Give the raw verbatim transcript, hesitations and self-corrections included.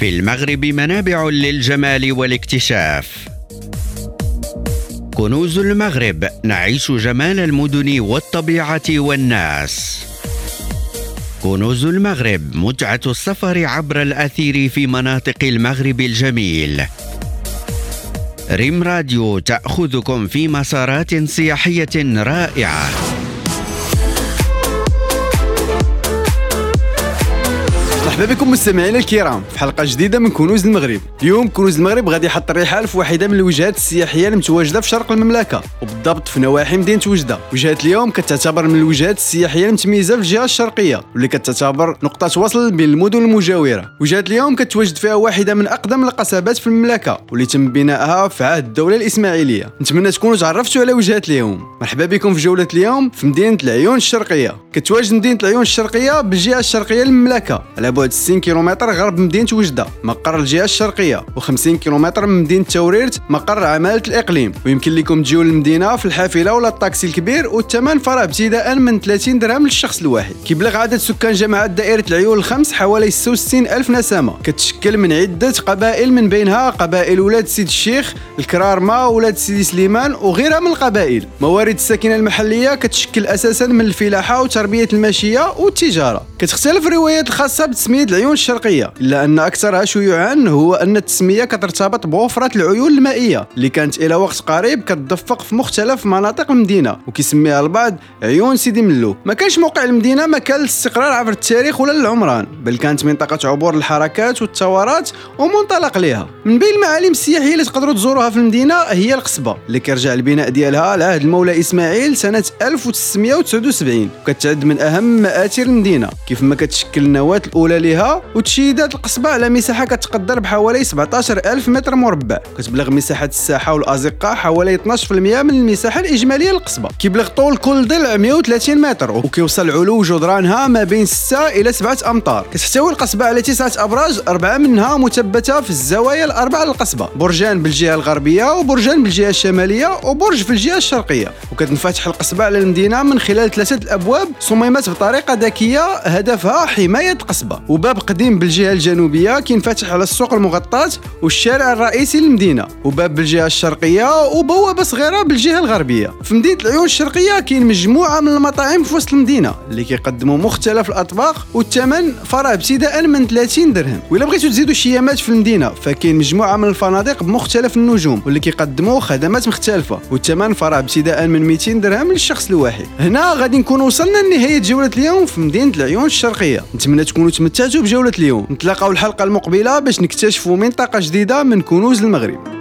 في المغرب منابع للجمال والاكتشاف. كنوز المغرب، نعيش جمال المدن والطبيعة والناس. كنوز المغرب، متعة السفر عبر الأثير في مناطق المغرب الجميل. ريم راديو تأخذكم في مسارات سياحية رائعة. مرحبا بكم مستمعينا الكرام في حلقة جديدة من كنوز المغرب. اليوم كنوز المغرب غادي يحط الرحال في واحدة من الوجهات السياحية المتواجدة في شرق المملكة، وبالضبط في نواحي مدينة وجدة. وجهة اليوم كتعتبر من الوجهات السياحية المتميزة في الجهة الشرقية، واللي كتعتبر نقطة وصل بين المدن المجاورة. وجهة اليوم كتواجد فيها واحدة من أقدم القصبات في المملكة، واللي تم بنائها في عهد الدولة الإسماعيلية. نتمنى تكونوا تعرفتوا على وجهة اليوم. مرحبا بكم في جولة اليوم في مدينة العيون الشرقية. كتواجد مدينة العيون الشرقية بالجهة الشرقية للمملكة، على بعد ستين كيلومتر غرب مدينة وجدة مقر الجهة الشرقية، وخمسين كيلومتر من مدينة توريرت مقر عمالة الإقليم. ويمكن لكم تجيو للمدينة في الحافلة ولا الطاكسي الكبير، والثمن فرع ابتداء من ثلاثين درهم للشخص الواحد. كيبلغ عدد سكان جماعة دائرة العيون الخمس حوالي ستة وستين ألف نسمة، كتشكل من عدة قبائل، من بينها قبائل ولاد سيد الشيخ، الكرارما، ولاد سيد سليمان وغيرها من القبائل. موارد السكنة المحلية كتشكل أساسا من الفلاحة وتربية الماشية والتجارة. كتختلف الروايات الخاصة تسمية العيون الشرقية، إلا أن أكثرها شيوعا هو أن التسمية كترتبط بوفرة العيون المائية اللي كانت إلى وقت قريب كتدفق في مختلف مناطق المدينة، وكيسميها البعض عيون سيدي ملو. ما كانش موقع المدينة مكان للاستقرار عبر التاريخ ولا العمران، بل كانت منطقة عبور الحركات والثورات ومنطلق لها. من بين المعالم السياحية اللي تقدروا تزوروها في المدينة هي القصبة، اللي كيرجع البناء ديالها لعهد المولى إسماعيل سنة ألف وتسعمائة وتسعة وسبعين، وكتعد من أهم مآثر المدينة كيف ما كتشكل النواة الأولى لها. وتشيدات القصبة على مساحة كتقدر بحوالي سبعة عشر ألف متر مربع، كتبلغ مساحة الساحة والأزقة حوالي اثنا عشر بالمئة من المساحة الإجمالية للقصبة. كيبلغ طول كل ضلع مئة وثلاثين متر، وكيوصل علو جدرانها ما بين ستة إلى سبعة أمتار. كتحتوي القصبة على تسعة أبراج، أربعة منها مثبتة في الزوايا الأربعة للقصبة، برجان بالجهة الغربية وبرجان بالجهة الشمالية وبرج في الجهة الشرقية. وكتنفتح القصبة على المدينة من خلال ثلاثة الأبواب صممت بطريقة ذكية هدفها حماية القصبة. وباب قديم بالجهة الجنوبية كينفتح على السوق المغطاة والشارع الرئيسي للمدينة، وباب بالجهة الشرقية، وبوابة صغيرة بالجهة الغربية. في مدينة العيون الشرقية كاين مجموعة من المطاعم في وسط المدينة اللي كيقدموا مختلف الأطباق، والثمن فرع ابتداء من ثلاثين درهم. وإلا بغيتوا تزيدوا الشيامات في المدينة فكاين مجموعة من الفنادق بمختلف النجوم واللي كيقدموا خدمات مختلفة، والثمن فرع ابتداء من مئتين درهم للشخص الواحد. هنا غادي نكون وصلنا لنهاية جولة اليوم في مدينة العيون الشرقية. نتمنى تكونوا تمتعتوا بجولة اليوم. نتلاقاو الحلقة المقبلة باش نكتشفوا منطقة جديدة من كنوز المغرب.